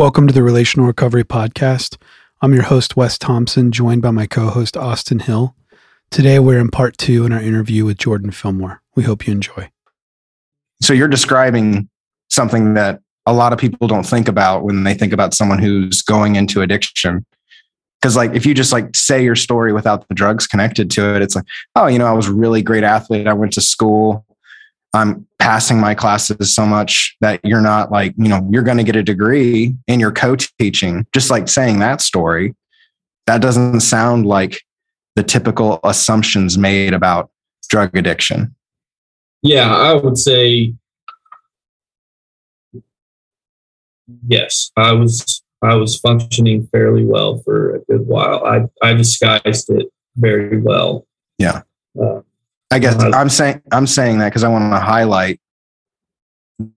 Welcome to the Relational Recovery Podcast. I'm your host, Wes Thompson, joined by my co-host, Austin Hill. Today, we're in part two in our interview with Jordan Fillmore. We hope you enjoy. So you're describing something that a lot of people don't think about when they think about someone who's going into addiction. Because like, if you just like say your story without the drugs connected to it, it's like, oh, you know, I was a really great athlete. I went to school. I'm passing my classes so much that you're not like, you know, you're going to get a degree and you're co-teaching. Just like saying that story, that doesn't sound like the typical assumptions made about drug addiction. Yeah, I would say yes. I was functioning fairly well for a good while. I disguised it very well. Yeah. I guess I'm saying that because I want to highlight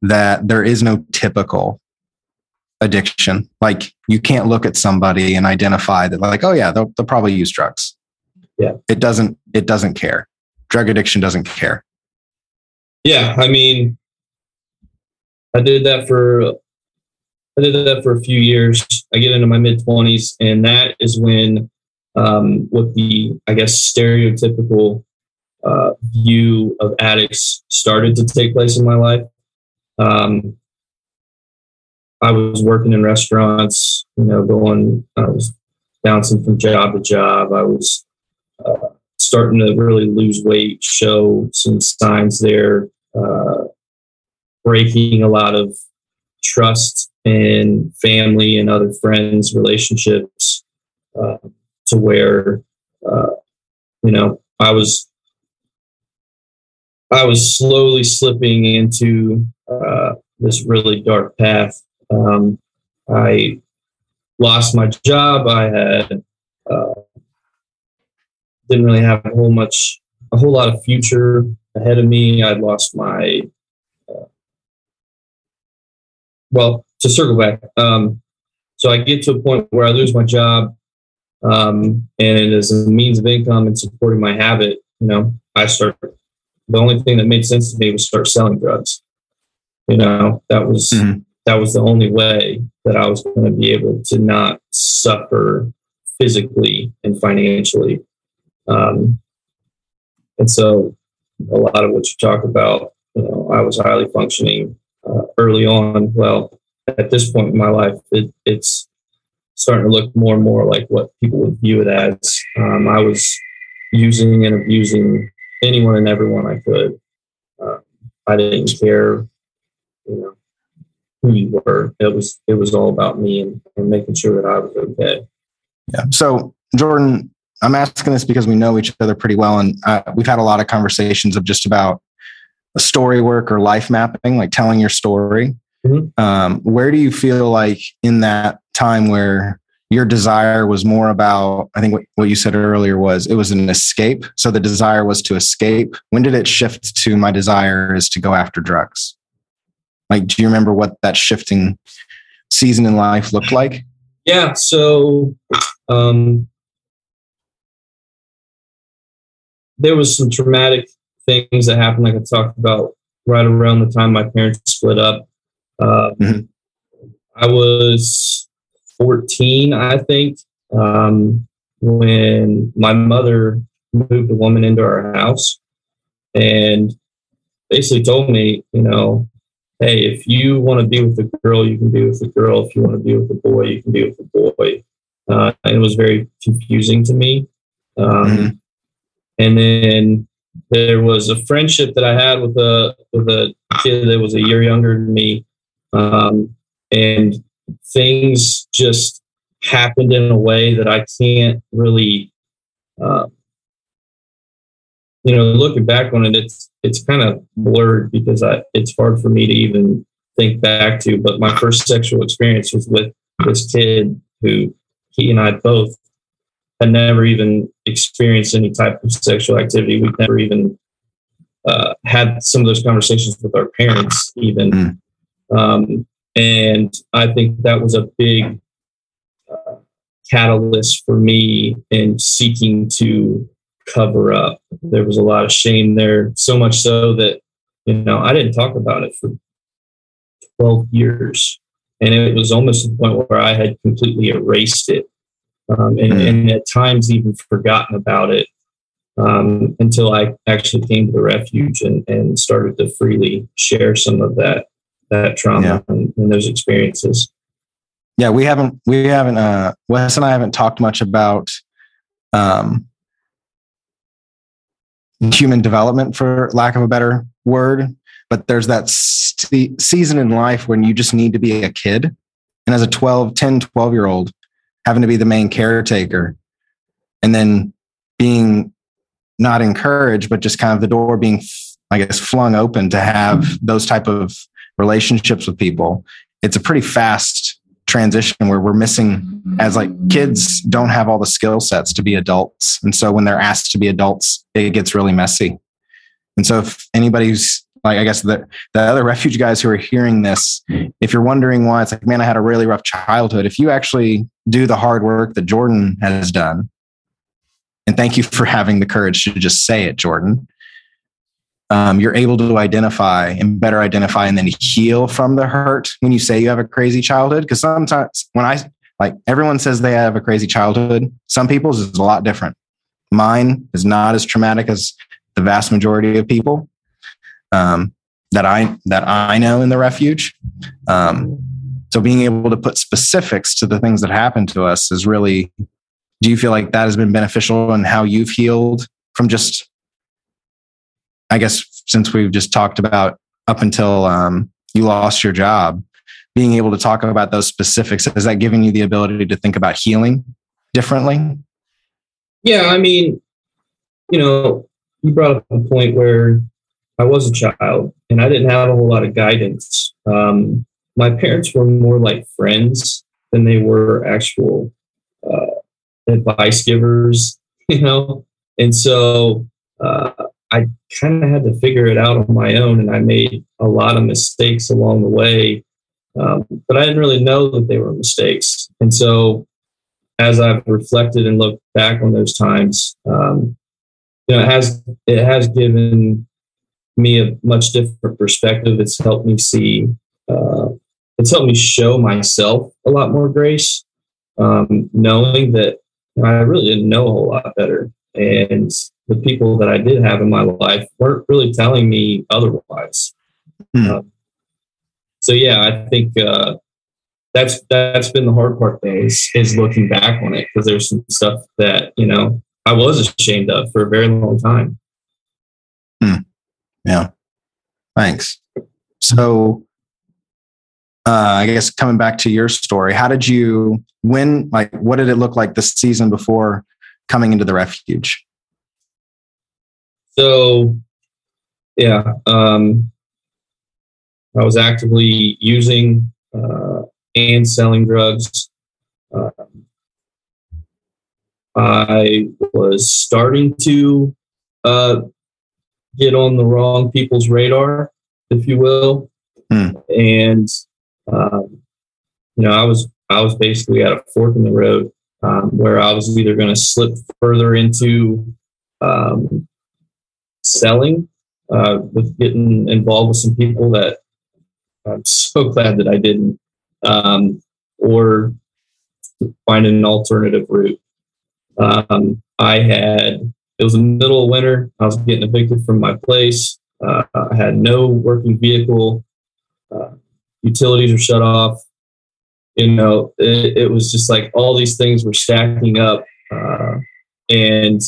that there is no typical addiction. Like you can't look at somebody and identify that, like, oh yeah, they'll probably use drugs. Yeah, it doesn't care. Drug addiction doesn't care. Yeah, I mean, I did that for a few years. I get into my mid-20s, and that is when what the, I guess, stereotypical view of addicts started to take place in my life. I was working in restaurants, you know, I was bouncing from job to job. I was starting to really lose weight, show some signs there, breaking a lot of trust in family and other friends, relationships, to where, you know, I was slowly slipping into this really dark path. I lost my job. I had didn't really have a whole lot of future ahead of me. I lost my well. To circle back, so I get to a point where I lose my job, and as a means of income and supporting my habit, you know, the only thing that made sense to me was start selling drugs. You know, that was the only way that I was going to be able to not suffer physically and financially. And so a lot of what you talk about, you know, I was highly functioning early on. Well, at this point in my life, it's starting to look more and more like what people would view it as. I was using and abusing anyone and everyone I could. I didn't care, you know, who you were. It was all about me and making sure that I was okay. Yeah. So, Jordan, I'm asking this because we know each other pretty well, and we've had a lot of conversations of just about story work or life mapping, like telling your story. Mm-hmm. Where do you feel like in that time where your desire was more about, I think what you said earlier was it was an escape. So the desire was to escape. When did it shift to my desire is to go after drugs? Like, do you remember what that shifting season in life looked like? Yeah. So, there was some traumatic things that happened. Like I talked about right around the time my parents split up. Mm-hmm. I was 14, I think, when my mother moved a woman into our house and basically told me, you know, hey, if you want to be with a girl, you can be with a girl. If you want to be with a boy, you can be with a boy. And it was very confusing to me. Mm-hmm. And then there was a friendship that I had with a kid that was a year younger than me. And things just happened in a way that I can't really, you know, looking back on it, it's kind of blurred because it's hard for me to even think back to, but my first sexual experience was with this kid who he and I both had never even experienced any type of sexual activity. We've never even had some of those conversations with our parents even. And I think that was a big catalyst for me in seeking to cover up. There was a lot of shame there, so much so that, you know, I didn't talk about it for 12 years. And it was almost to the point where I had completely erased it. And at times even forgotten about it until I actually came to the refuge and started to freely share some of that trauma and those experiences. Yeah, we haven't Wes and I haven't talked much about human development, for lack of a better word, but there's that season in life when you just need to be a kid. And as a 12-year-old, having to be the main caretaker and then being not encouraged, but just kind of the door being, I guess, flung open to have those type of relationships with people. It's a pretty fast transition where we're missing, as like kids don't have all the skill sets to be adults. And so when they're asked to be adults, it gets really messy. And so if anybody who's like, I guess the other refuge guys who are hearing this, if you're wondering why it's like, man, I had a really rough childhood. If you actually do the hard work that Jordan has done, and thank you for having the courage to just say it, Jordan, you're able to better identify and then heal from the hurt when you say you have a crazy childhood. Because sometimes everyone says they have a crazy childhood. Some people's is a lot different. Mine is not as traumatic as the vast majority of people that I know in the refuge. So being able to put specifics to the things that happened to us is really, do you feel like that has been beneficial in how you've healed from just, I guess, since we've just talked about up until you lost your job, being able to talk about those specifics, is that giving you the ability to think about healing differently? Yeah. I mean, you brought up a point where I was a child and I didn't have a whole lot of guidance. My parents were more like friends than they were actual advice givers, And so I kind of had to figure it out on my own, and I made a lot of mistakes along the way, but I didn't really know that they were mistakes. And so as I've reflected and looked back on those times, it has given me a much different perspective. It's helped me see, it's helped me show myself a lot more grace, knowing that I really didn't know a whole lot better. And the people that I did have in my life weren't really telling me otherwise. So yeah, I think that's been the hard part though, is looking back on it, because there's some stuff that, I was ashamed of for a very long time. Yeah. Thanks. So, I guess coming back to your story, what did it look like the season before coming into the refuge? So, yeah, I was actively using, and selling drugs. I was starting to, get on the wrong people's radar, if you will. And, I was basically at a fork in the road, where I was either going to slip further into, selling, with getting involved with some people that I'm so glad that I didn't, or find an alternative route. It was the middle of winter. I was getting evicted from my place. I had no working vehicle. Utilities were shut off. It was just like all these things were stacking up. And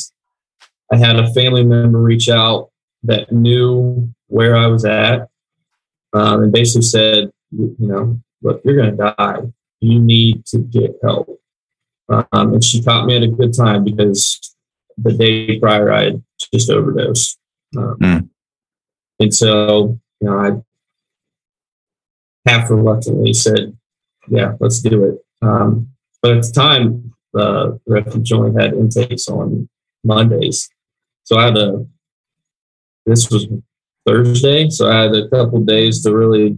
I had a family member reach out that knew where I was at, and basically said, look, you're going to die. You need to get help. And she caught me at a good time, because the day prior, I had just overdosed. And so, I half reluctantly said, yeah, let's do it. But at the time, the refuge only had intakes on Mondays. So this was Thursday. So I had a couple of days to really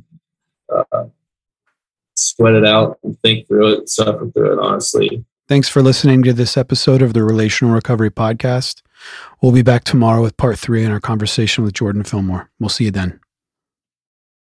sweat it out and think through it and suffer through it, honestly. Thanks for listening to this episode of the Relational Recovery Podcast. We'll be back tomorrow with part 3 in our conversation with Jordan Fillmore. We'll see you then.